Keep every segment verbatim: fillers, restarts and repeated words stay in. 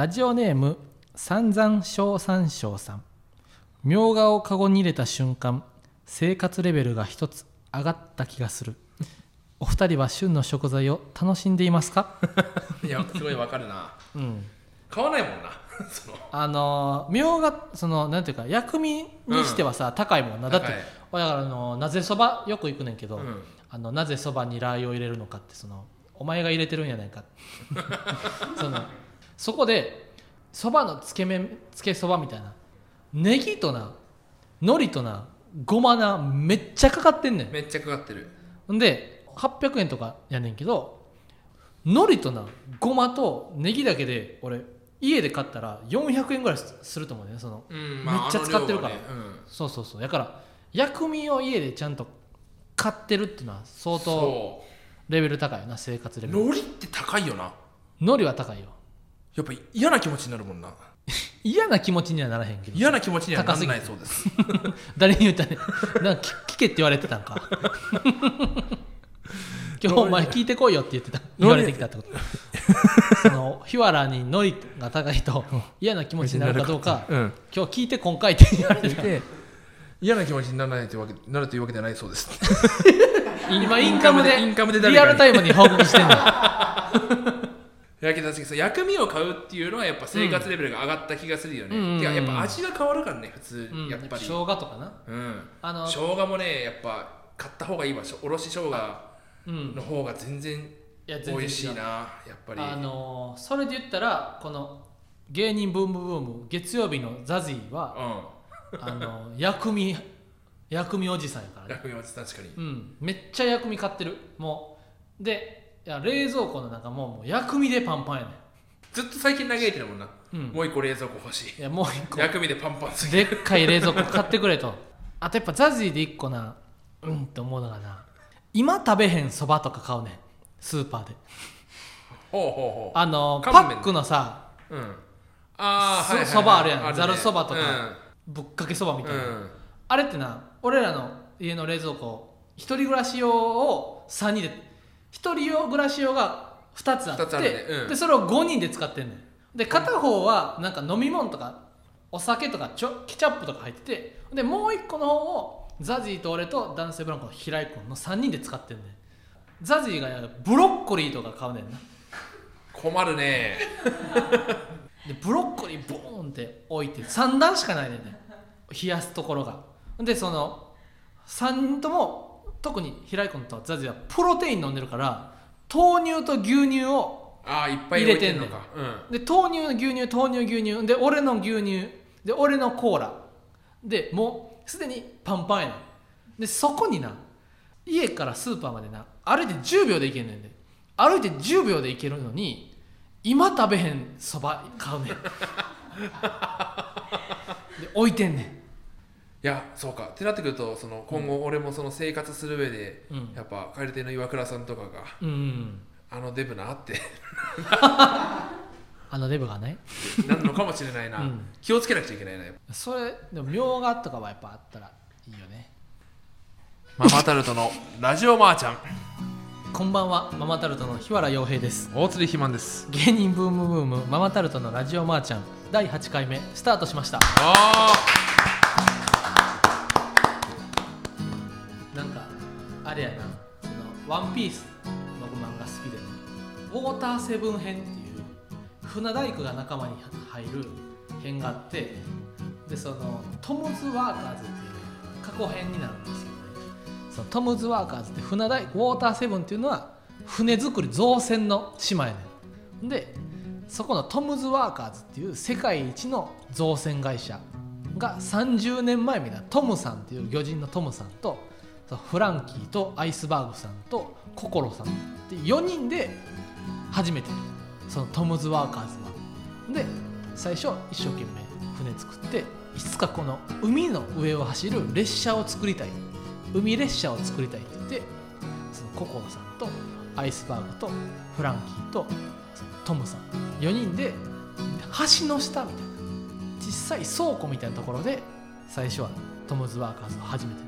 ラジオネーム三山小三小さん。みょうがをカゴに入れた瞬間、生活レベルが一つ上がった気がする。お二人は旬の食材を楽しんでいますか？いや、すごいわかるな。うん。買わないもんな。そのあのみょうが、そのなんていうか薬味にしてはさ、うん、高いもんな。だって俺だからあのなぜそばよく行くねんけど、うん、あのなぜそばにラー油を入れるのかってそのお前が入れてるんやないか。そのそこでそばのつけ麺つけそばみたいなネギとな海苔となごまなめっちゃかかってんねん。めっちゃかかってる。んではっぴゃくえんとかやねんけど、海苔となごまとネギだけで俺家で買ったらよんひゃくえんぐらいすると思うね。その、うんまあ、めっちゃ使ってるから、ねうん、そうそうそう。だから薬味を家でちゃんと買ってるっていうのは相当レベル高いよな。生活レベル海苔って高いよな。海苔は高いよ。やっぱ嫌な気持ちになるもんな。嫌な気持ちにはならへんけど、嫌な気持ちにはならないそうです。誰に言ったね。なんか聞けって言われてたんか。今日お前聞いてこいよって言ってた、言われてきたってこと。その日原にノリが高いと嫌な気持ちになるかどうか、うん、今日聞いてこんかいって言われてた。嫌な気持ちにならないというわけなるというわけではないそうです。今インカム で, インカムでリアルタイムに報告してんだ。だけど確かに薬味を買うっていうのはやっぱ生活レベルが上がった気がするよね、うん、てかやっぱ味が変わるからね普通、うん、やっぱり生姜とかな、うん、あの生姜もねやっぱ買った方がいいわ。おろし生姜の方が全然美味しいな、うん、い や, やっぱりあのそれで言ったらこの芸人ブームブーム月曜日のザジーは、うん、あの薬味薬味おじさんやからね。薬味おじさん確かに、うん、めっちゃ薬味買ってるもうで。いや冷蔵庫の中 も, もう薬味でパンパンやねん。ずっと最近嘆いてるもんな、うん、もう一個冷蔵庫欲しい。いやもう一個薬味でパンパンすぎるでっかい冷蔵庫買ってくれと。あとやっぱザジーで一個なうんって思うのがな、今食べへんそばとか買うねんスーパーで。ほうほうほう。あのパックのさ、うん、あー そ, そばあるやん、はいはいはい、あるね、ざるそばとか、うん、ぶっかけそばみたいな、うん、あれってな俺らの家の冷蔵庫一人暮らし用をさんにんで一人用暮らし用がふたつあって、あ、ねうん、でそれをごにんで使ってんねん。で片方はなんか飲み物とかお酒とかちょケチャップとか入ってて、でもういっこの方をザジーと俺と男性ブランコの平井君のさんにんで使ってんねん。ザジーがやるブロッコリーとか買うねんな。困るね。でブロッコリーボーンって置いてさん段しかないねんね、冷やすところが。でそのさんにんとも特に平井君とザジはプロテイン飲んでるから豆乳と牛乳を入れてんねん。で豆乳の牛乳豆乳牛乳で俺の牛乳で俺のコーラでもうすでにパンパンやねん。でそこにな家からスーパーまでな歩いてじゅうびょうで行けんねんで、歩いてじゅうびょうで行けるのに今食べへんそば買うねん。で置いてんねん。いやそうかってなってくるとその今後俺もその生活する上で、うん、やっぱカエル亭の岩倉さんとかが、うんうん、あのデブなってあのデブがねなるのかもしれないな、うん、気をつけなくちゃいけないな。それでもみょうがとかはやっぱあったらいいよね。ママタルトのラジオマーちゃん。こんばんは、ママタルトの日原陽平です。大鶴ひまんです。芸人ブームブームママタルトのラジオマーちゃんだいはちかいめスタートしました。ああれやな、そのワンピースの漫画好きで、ね、ウォーターセブン編っていう船大工が仲間に入る編があって、でそのトムズワーカーズっていう過去編になるんですけど、ね、そのトムズワーカーズって船大工ウォーターセブンっていうのは船作り造船の島やねん。でそこのトムズワーカーズっていう世界一の造船会社がさんじゅうねんまえみたいな、トムさんっていう魚人のトムさんとフランキーとアイスバーグさんとココロさんってよにんで初めてそのトムズワーカーズはで最初一生懸命船作って、いつかこの海の上を走る列車を作りたい、海列車を作りたいって言って、そのココロさんとアイスバーグとフランキーとトムさんよにんで橋の下みたいな小さい倉庫みたいなところで最初はトムズワーカーズを初めて。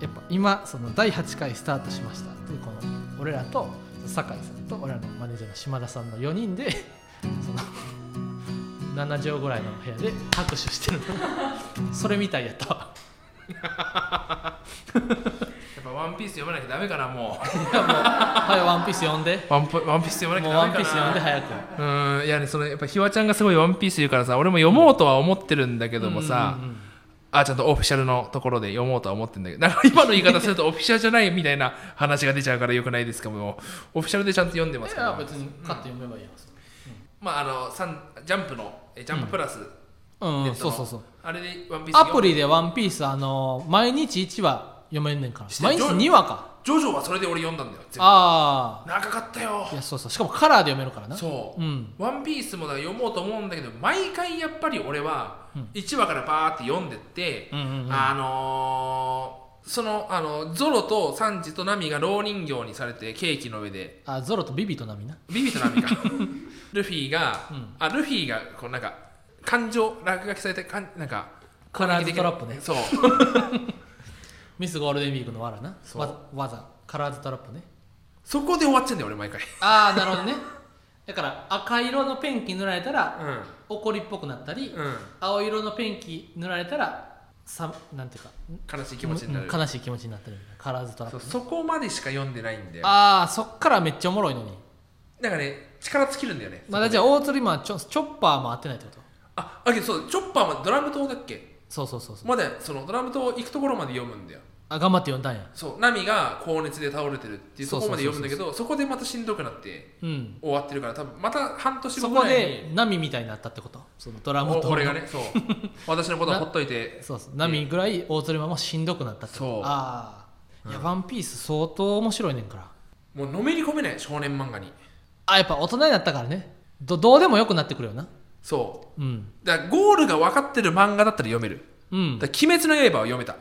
やっぱ今そのだいはちかいスタートしましたっていうこの俺らと酒井さんと俺らのマネージャーの島田さんのよにんでそのななじょうぐらいの部屋で拍手してるのそれみたいやったわやっぱワンピース読まなきゃダメかなもういやもうはいワンピース読んでワ ン, ワンピース読まなきゃダメかなもうワンピース読んで早くうんいやねそのやっぱひわちゃんがすごいワンピース言うからさ俺も読もうとは思ってるんだけどもさ、うんうんうんうんあ、ちゃんとオフィシャルのところで読もうとは思ってんだけどなんか今の言い方するとオフィシャルじゃないみたいな話が出ちゃうからよくないですかもうオフィシャルでちゃんと読んでますからいや別に買って読めばいいやつ、うん、まああのジャンプのジャンププラス、うんうん、そうそうそうあれでワンピースアプリでワンピースあの毎日いちわ読めんねんから毎日にわかジョジョはそれで俺読んだんだよああ長かったよいやそうそうしかもカラーで読めるからなそう、うん、ワンピースもだ読もうと思うんだけど毎回やっぱり俺はいちわからバーって読んでって、うんうんうん、あのー、その、あのゾロとサンジとナミが蝋人形にされてケーキの上であゾロとビビとナミなビビとナミかルフィが、うん、あルフィがこうなんか感情落書きされてかんなんかカラーズトラップねそうミスゴールデンウィークのわらな技カラーズトラップねそこで終わっちゃうんだよ俺毎回ああなるほどねだから赤色のペンキ塗られたら、うん、怒りっぽくなったり、うん、青色のペンキ塗られたらさなんていうか悲しい気持ちになる、うん、悲しい気持ちになってるカラーズトラップ、ね、そ, そこまでしか読んでないんだよああそっからめっちゃおもろいのになんかね力尽きるんだよねまだじゃあ大釣りマンチョッパーも合ってないってことああけどそうチョッパーもドラム島だっけそうそうそうそうまだそのドラム島行くところまで読むんだよあ頑張って読んだんやそうナミが高熱で倒れてるっていうところまで読むんだけどそこでまたしんどくなって、うん、終わってるから多分また半年後ぐらいにそこでナミみたいになったってことそのドラムと俺がねそう私のことはほっといてそうそうナミぐらい大鶴マンもしんどくなったってそうああ、うん、いやワンピース相当面白いねんからもうのめり込めない少年漫画にあやっぱ大人になったからね ど, どうでもよくなってくるよなそう、うん、だからゴールが分かってる漫画だったら読める、うん、だから鬼滅の刃は読めた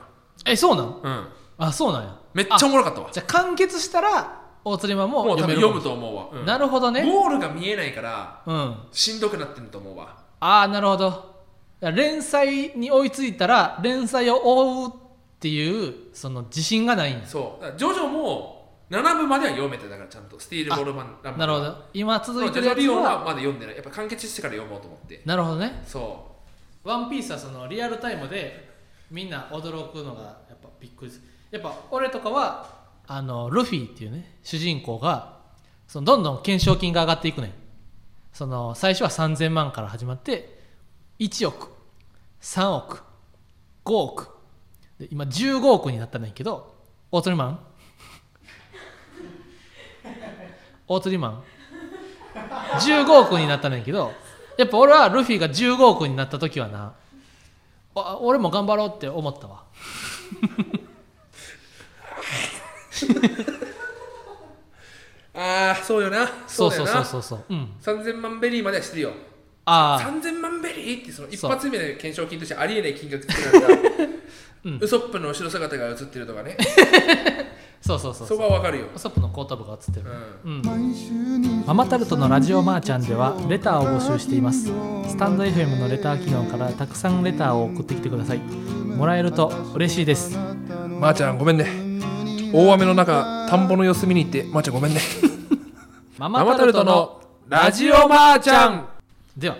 え、そうなん？うんあ、そうなんやめっちゃおもろかったわじゃあ完結したら大釣りマンも読めるももう多分読むと思うわ、うん、なるほどねゴールが見えないから、うん、しんどくなってると思うわあーなるほど連載に追いついたら連載を追うっていうその自信がないんやそうだジョジョもななぶまでは読めてたからちゃんとスティールボールマンランマンなるほど今続いてるやつはジョジョリオンはまだ読んでないやっぱ完結してから読もうと思ってなるほどねそうワンピースはそのリアルタイムでみんな驚くのがやっぱびっくりするやっぱ俺とかはあのルフィっていうね主人公がそのどんどん懸賞金が上がっていくねんその最初はさんぜんまんから始まっていちおくさんおくごおくで今じゅうごおくになったんだけど大釣りマン大釣りマンじゅうごおくになったんだけどやっぱ俺はルフィがじゅうごおくになった時はな俺も頑張ろうって思ったわあーそうよなそうそうそうそうそう、うん、さんぜんまんベリーまではしてるよあさんぜんまんベリーってその一発目で懸賞金としてありえない金額つけられた、うん、ウソップの後ろ姿が映ってるとかねそうそうそうそこはわかるよウソップの後頭部が映ってる、うんうん、ママタルトのラジオマーちゃんではレターを募集していますスタンド エフエム のレター機能からたくさんレターを送ってきてくださいもらえると嬉しいですマーちゃんごめんね大雨の中田んぼの様子見に行ってマーちゃんごめんねママタルトのラジオマーちゃんでは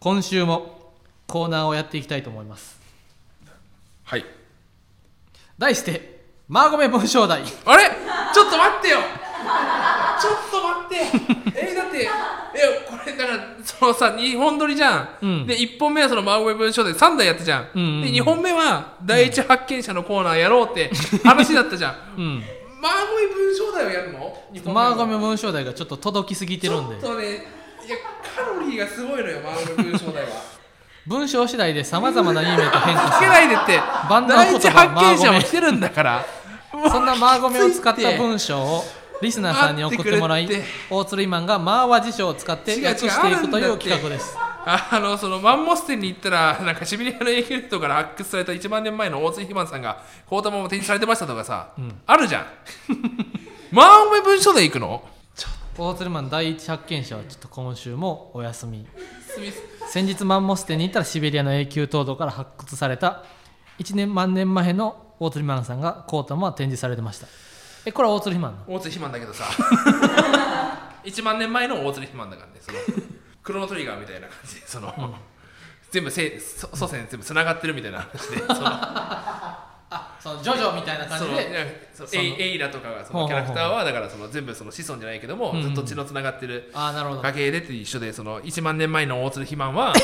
今週もコーナーをやっていきたいと思いますはい題してマーゴメ文章題あれちょっと待ってよちょっと待ってえだってえこれだからそのさにほん撮りじゃん、うん、でいっぽんめはそのマーゴメ文章題さんだいやったじゃん、うんうんうん、でにほんめは第一発見者のコーナーやろうって話だったじゃん、うん、マーゴメ文章題をやるのマーゴメ文章題がちょっと届きすぎてるんでちょっとねいやカロリーがすごいのよマーゴメ文章題は文章次第で様々な意味と変化するつけないでって第一発見者も来てるんだからそんなマーゴメを使った文章をリスナーさんに送ってもらい大鶴マンがマーワ辞書を使って訳していくという企画ですあのそのマンモス店に行ったらなんかシベリアのエフェルトから発掘されたいちまんねんまえの大鶴ひまんさんがこうたまも展示されてましたとかさ、うん、あるじゃんマーゴメ文章で行くのちょっと大鶴マン第一発見者はちょっと今週もお休み先日マンモス店に行ったらシベリアの永久凍土から発掘されたいちまんねんまえの大鶴ひまんさんがコータマは展示されてましたえこれは大鶴ひまんの大鶴ひまんだけどさいちまんねんまえの大鶴ひまんだからねそのクロノトリガーみたいな感じでその、うん、全部せ祖先全部つながってるみたいな話でそのあそのジョジョみたいな感じでそのその エ, エイラとかがそのキャラクターはだからその全部その子孫じゃないけども、うん、ずっと血のつながってる家系でって一緒でそのいちまんねんまえの大津肥満は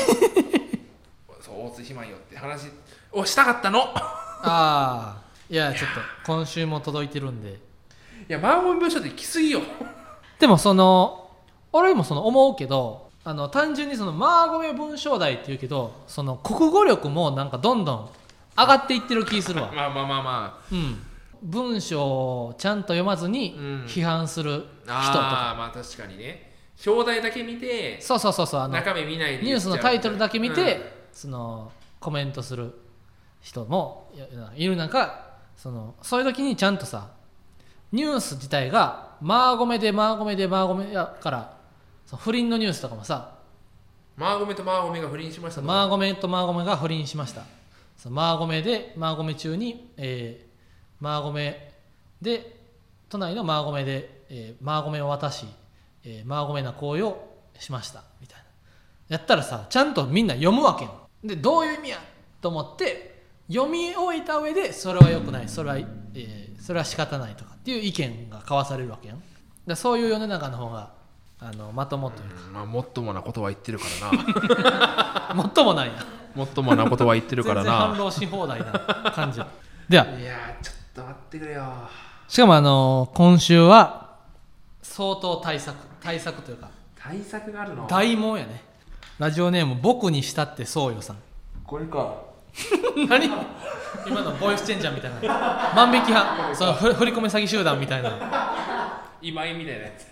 そう大津肥満よって話をしたかったのあーいやちょっと今週も届いてるんでいやマンゴー文章ってきすぎよでもその俺もその思うけどあの単純にそのマーゴメ文章題っていうけどその国語力もなんかどんどん上がっていってる気するわまあまあまあまあ、うん、文章をちゃんと読まずに批判する人とか、うん、ああまあ確かにね表題だけ見てそうそうそうそうあの中身見ないでニュースのタイトルだけ見て、うん、そのコメントする人もいる中 そのそういう時にちゃんとさニュース自体がマーゴメでマーゴメでマーゴメやからその不倫のニュースとかもさマーゴメとマーゴメが不倫しましたとかマーゴメとマーゴメが不倫しましたそのマーゴメでマーゴメ中に、えー、マーゴメで都内のマーゴメで、えー、マーゴメを渡し、えー、マーゴメな行為をしましたみたいなやったらさちゃんとみんな読むわけよでどういう意味やと思って読み終えた上でそれは良くないそれは、えー、それは仕方ないとかっていう意見が交わされるわけよだそういう世の中の方があのまともというか、うんまあ、もっともなことは言ってるからなもっともないなもっともなことは言ってるからな全然反論し放題な感じではいやちょっと待ってくれよしかもあのー、今週は相当対策対策というか対策があるの大問やねラジオネーム僕にしたってそうよさんこれか何今のボイスチェンジャーみたいな万引き犯その振り込め詐欺集団みたいな今井みたいなやつ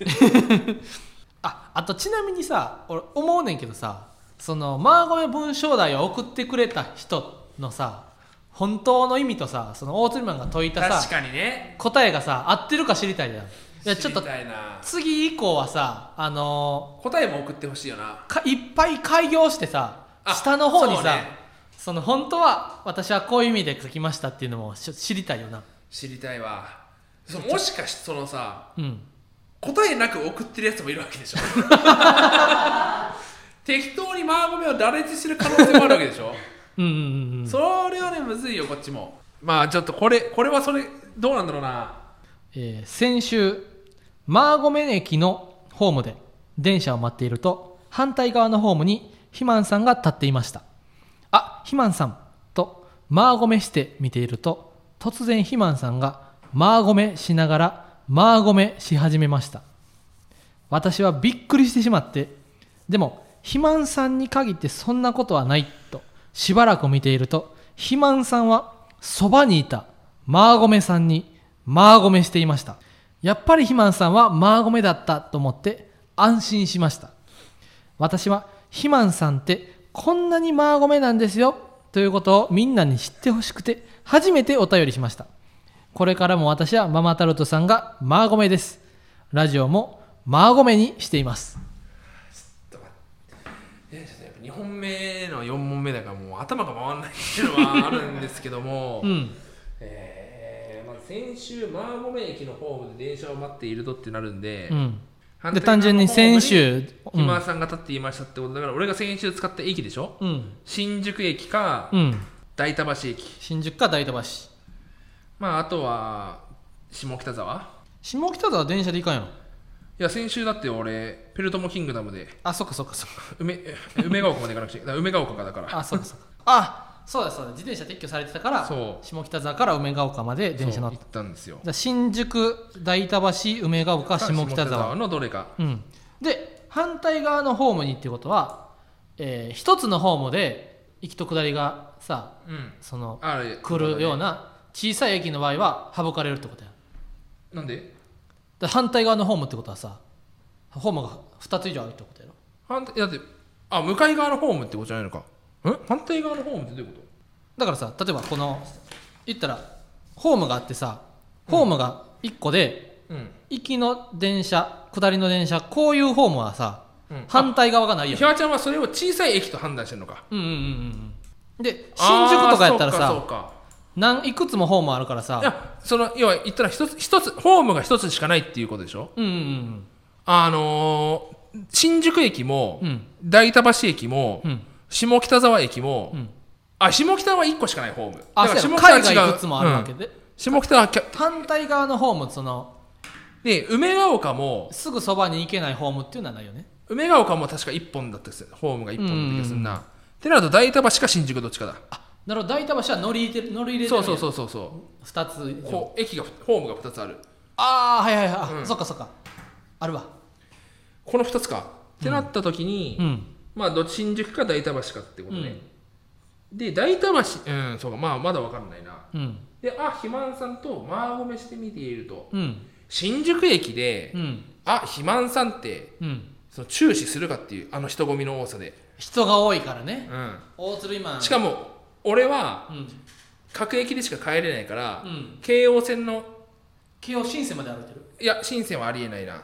あ、あとちなみにさ、俺思うねんけどさ、そのマーゴメ文章題を送ってくれた人のさ、本当の意味とさ、その大鶴マンが解いたさ、確かにね、答えがさ、合ってるか知りたいじゃん。いやちょっと次以降はさ、あのー、答えも送ってほしいよな。かいっぱい開業してさ、下の方にさ、ね、その本当は私はこういう意味で書きましたっていうのも知りたいよな。知りたいわ。そもしかしてそのさ、うん。答えなく送ってるやつもいるわけでしょ適当にマーゴメを羅列してる可能性もあるわけでしょうんうん、うん、それはねむずいよこっちもまあちょっとこれこれはそれどうなんだろうな、えー、先週マーゴメ駅のホームで電車を待っていると反対側のホームに肥満さんが立っていました。あ、肥満さんとマーゴメして見ていると突然肥満さんがマーゴメしながらマーゴメし始めました。私はびっくりしてしまって、でも肥満さんに限ってそんなことはないとしばらく見ていると、肥満さんはそばにいたマーゴメさんにマーゴメしていました。やっぱり肥満さんはマーゴメだったと思って安心しました。私は肥満さんってこんなにマーゴメなんですよということをみんなに知ってほしくて初めてお便りしました。これからも私はママタルトさんがマーゴメです。ラジオもマーゴメにしています。ちょっと待って、にほんめのよんもんめだからもう頭が回らないっていうのはあるんですけども、うんえーまあ、先週マーゴメ駅のホームで電車を待っているとってなるんで、うん、で単純に先週ひまさんが立っていましたってことだから、うん、俺が先週使った駅でしょ、うん、新宿駅か、うん、代田橋駅新宿か代田橋まあ、あとは下北沢下北沢電車で行かんやろ。いや先週だって俺ペルトモキングダムであ、そっかそっかそっか梅、梅ヶ丘まで行かなくちゃ梅ヶ丘かだからあ、そっかそっかあ、そうだそうだ自転車撤去されてたからそう下北沢から梅ヶ丘まで電車乗って行ったんですよ。新宿、代田橋、梅ヶ丘、下北沢のどれか、うん、で、反対側のホームにってことは、えー、一つのホームで行きと下りがさ、うん、その来るような小さい駅の場合は省かれるってことや。なんで？だ反対側のホームってことはさ、ホームがふたつ以上あるってことやろ。反対だってあ向かい側のホームってことじゃないのか。ん？反対側のホームってどういうこと？だからさ、例えばこの言ったらホームがあってさ、ホームがいっこで、うん、行きの電車、下りの電車、こういうホームはさ、うん、反対側がないやん。ひわちゃんはそれを小さい駅と判断してるのか。うんうんうんうん。で新宿とかやったらさ。そうかそうか何いくつもホームあるからさ、いやその要は言ったら一つ一つホームが一つしかないっていうことでしょ。うんうんうん。あの新宿駅も、うん、代田橋駅も、うん、下北沢駅も、うん、あ下北はいっこしかないホームだから下北は違う海外いくつもあるわけで、うん、下北は反対側のホームそので梅ヶ丘もすぐそばに行けないホームっていうのはないよね。梅ヶ丘も確かいっぽんだったっすホームがいっぽんだった気がするな。ってなると代田橋か新宿どっちかだ。あなるほど代田橋は乗り入れてる乗り入れてる、ね、そうそうそうそうふたつこう駅がホームがふたつある。ああはいはいはい、うん、そっかそっかあるわこのふたつか、うん、ってなった時に、うん、まあ新宿か代田橋かってことね、うん、で代田橋うんそうかまあまだ分かんないな、うん、であ肥満さんとマーゴメして見ていると、うん、新宿駅で、うん、あ肥満さんって、うん、その注視するかっていうあの人混みの多さで人が多いからね、うん、大鶴今しかも俺は、うん、各駅でしか帰れないから、うん、京王線の京王新線まで歩いてるいや新線はありえないな、うん、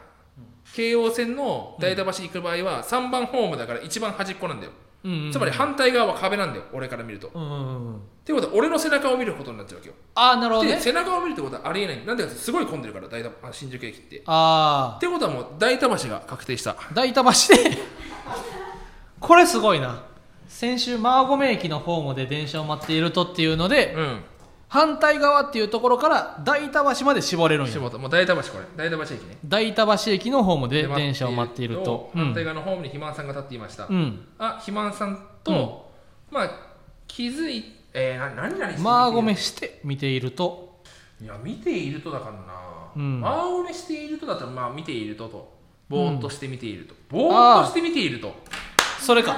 京王線の代田橋行く場合はさんばんホームだから一番端っこなんだよ、うんうんうん、つまり反対側は壁なんだよ俺から見ると、うんうんうん、っていうことは俺の背中を見ることになっちゃうわけよ。あーなるほどね。で背中を見るってことはありえないなんでかすごい混んでるから代田新宿駅ってあーってことはもう代田橋が確定した。代田橋でこれすごいな。先週マーゴメ駅のホームで電車を待っているとっていうので、うん、反対側っていうところから代田橋まで絞れるんや。絞ったもう代田橋これ代田橋駅ね。代田橋駅のホームで電車を待っていると、うん、反対側のホームに肥満さんが立っていました、うん、あ肥満さんと、うん、まあ気づいえー、何々してマーゴメして見ているといや見ているとだからな、うん、マーゴメしているとだったらまあ見ているととぼーっとして見ていると、うん、ぼーっとして見ているとそれか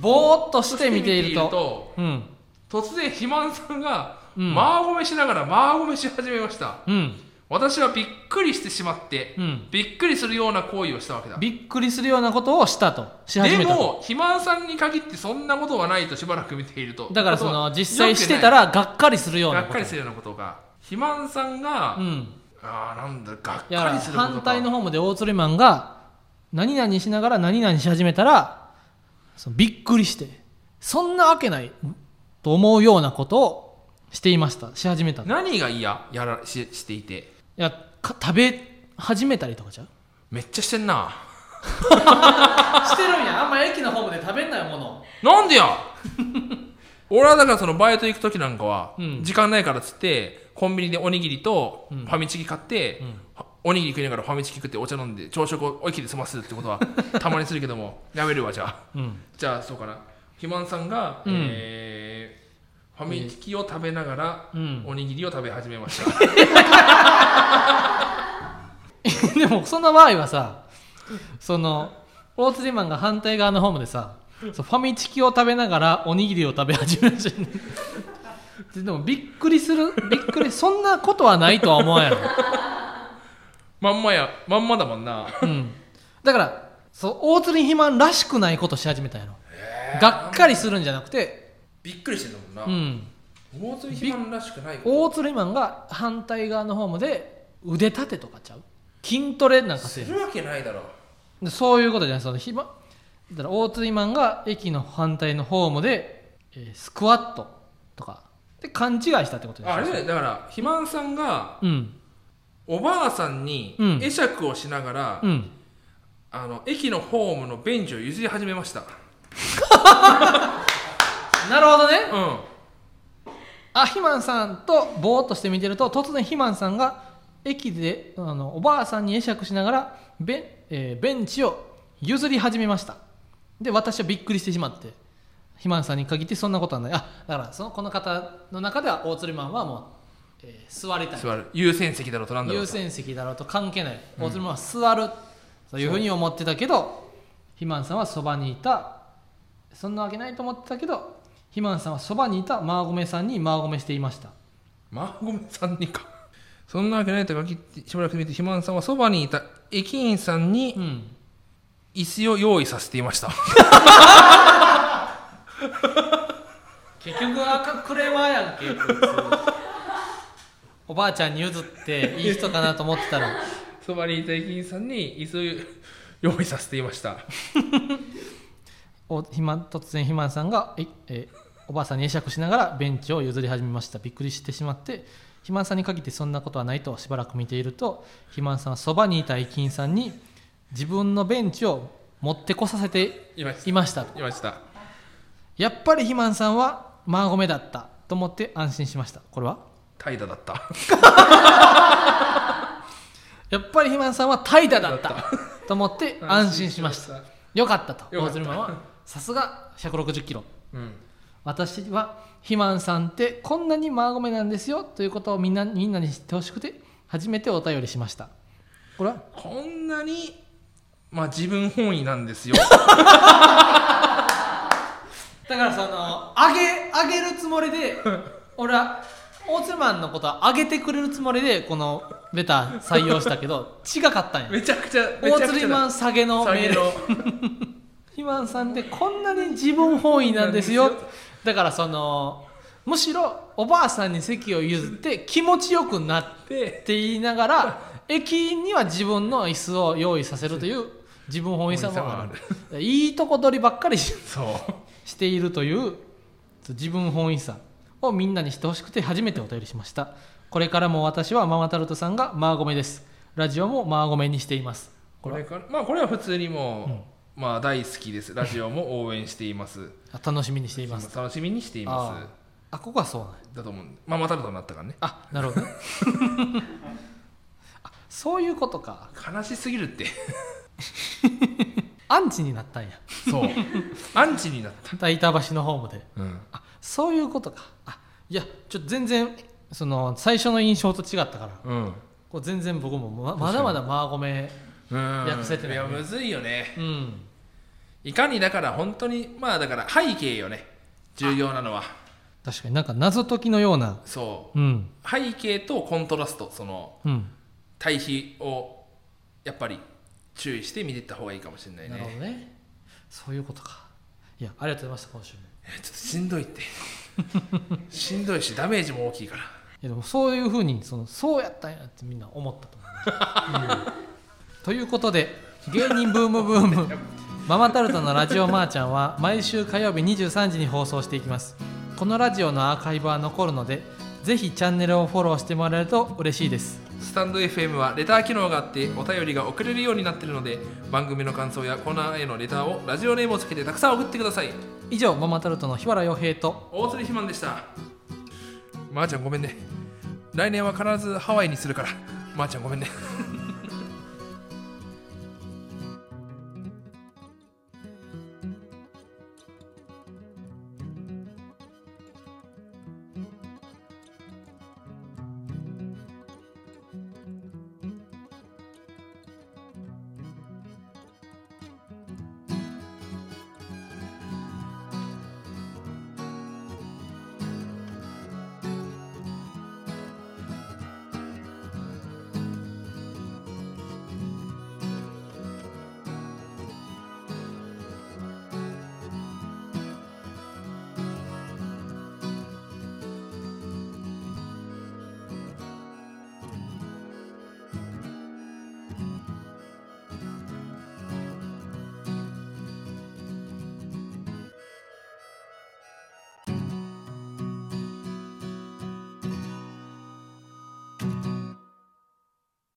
ぼーっとして見ている と, いると、うん、突然肥満さんがマーゴメしながらマーゴメし始めました、うん、私はびっくりしてしまって、うん、びっくりするような行為をしたわけだ。びっくりするようなことをしたとし始めたと。でも肥満さんに限ってそんなことはないとしばらく見ているとだからその実際してたらがっかりするようなことがっかりするようなことが肥満さんが、うん、あーなんだがっかりすることか反対のホームで大鶴マンが何々しながら何々し始めたらそのびっくりしてそんなわけないと思うようなことをしていましたし始めた。何が嫌やら し, していていやか食べ始めたりとかじゃん。めっちゃしてんなしてるんや。あんま駅のホームで食べんないものなんでや俺はだからそのバイト行く時なんかは、うん、時間ないからっつってコンビニでおにぎりとファミチキ買って、うんうんおにぎり食いながらファミチキ食ってお茶飲んで朝食を駅で済ますってことはたまにするけどもやめるわじゃあ、うん、じゃあそうかな肥満さんが、うんえー、ファミチキを食べながら、うん、おにぎりを食べ始めましたでもそんな場合はさその大津マンが反対側のホームでさそうファミチキを食べながらおにぎりを食べ始めましたでもびっくりするびっくりそんなことはないとは思うやろまんまや、まんまだもんな、うん、だからそう大鶴肥満らしくないことし始めたんやろ、えー、がっかりするんじゃなくてびっくりしてんだもんな、うん、大鶴肥満らしくないこと大鶴肥満が反対側のホームで腕立てとかちゃう筋トレなんかするするわけないだろでそういうことじゃないその肥満だから大鶴肥満が駅の反対のホームで、えー、スクワットとかで勘違いしたってことでしょ。あれだから肥満さんが、うんおばあさんに会釈をしながら、うん、あの駅のホームのベンチを譲り始めましたなるほどね、うん、あ、肥満さんとぼーっとして見てると突然肥満さんが駅であのおばあさんに会釈しながらベ、えー、ベンチを譲り始めましたで私はびっくりしてしまって肥満さんに限ってそんなことはない。あ、だからそのこの方の中では大鶴マンはもうえー、座りたい座る優先席だろうとなんだろう優先席だろうと関係ない大鶴マンは座るというふうに思ってたけど肥満さんはそばにいたそんなわけないと思ってたけど肥満さんはそばにいたマーゴメさんにマーゴメしていました。マーゴメさんにかそんなわけないと書きしばらく見て肥満さんはそばにいた駅員さんに、うん、椅子を用意させていました結局赤クレーマーやんけおばあちゃんに譲っていい人かなと思ってたらそばにいた駅員さんに椅子を用意させていましたおひま突然肥満さんがええおばあさんに会釈しながらベンチを譲り始めました。びっくりしてしまって肥満さんに限ってそんなことはないとしばらく見ていると肥満さんはそばにいた駅員さんに自分のベンチを持ってこさせていましたと。いました。やっぱり肥満さんはマーゴメだったと思って安心しました。これは？怠惰だった。やっぱり肥満さんは怠惰だったと思って安心しました。よかったと。大鶴マンはさすがひゃくろくじゅっキロ。うん、私は肥満さんってこんなにマーゴメなんですよということをみんな、みんなに知ってほしくて初めてお便りしました。これはこんなにまあ自分本位なんですよ。だからその上げ、上げるつもりで俺は大鶴マンのことは上げてくれるつもりでこのレター採用したけど違かったんや。めちゃくちゃ大鶴マン下げのメール。肥満さんでこんなに自分本位なんですよ。だからそのむしろおばあさんに席を譲って気持ちよくなって言いながら駅員には自分の椅子を用意させるという自分本位さもある。いいとこ取りばっかり し, そうしているという自分本位さをみんなにしてほしくて初めてお便りしました。これからも私はママタルトさんがマーゴメです。ラジオもマーゴメにしています。こ れ, これから、まあこれは普通にもう、うん、まあ大好きです。ラジオも応援しています。楽しみにしています。楽しみにしています。 あ, あ、ここはそうなんだと思う。ママタルトになったからね。あ、なるほど。そういうことか。悲しすぎるってアンチになったんや。そうアンチになった。板橋のホームで、うん、あ、そういうことか。あ、いやちょっと全然その最初の印象と違ったから、うん、こう全然僕も ま, まだまだマーゴメ訳せてない、ね、うん、いやむずいよね、うん、いかにだから本当にまあだから背景よね重要なのは。確かになんか謎解きのようなそう、うん、背景とコントラストその、うん、対比をやっぱり注意して見ていった方がいいかもしれないね。なるほどね。そういうことか。いや、ありがとうございました。今週もちょっとしんどいってしんどいしダメージも大きいから。いやでもそういう風にそのそうやったんやってみんな思ったと思う、ね。うん、ということで芸人ブームブームママタルトのラジオマーちゃんは毎週火曜日にじゅうさんじに放送していきます。このラジオのアーカイブは残るのでぜひチャンネルをフォローしてもらえると嬉しいです。スタンド エフエム はレター機能があってお便りが送れるようになっているので番組の感想やコーナーへのレターをラジオネームをつけてたくさん送ってください。以上ママタルトの日原洋平と大鶴ひまんでした。まーちゃんごめんね。来年は必ずハワイにするからまーちゃんごめんね。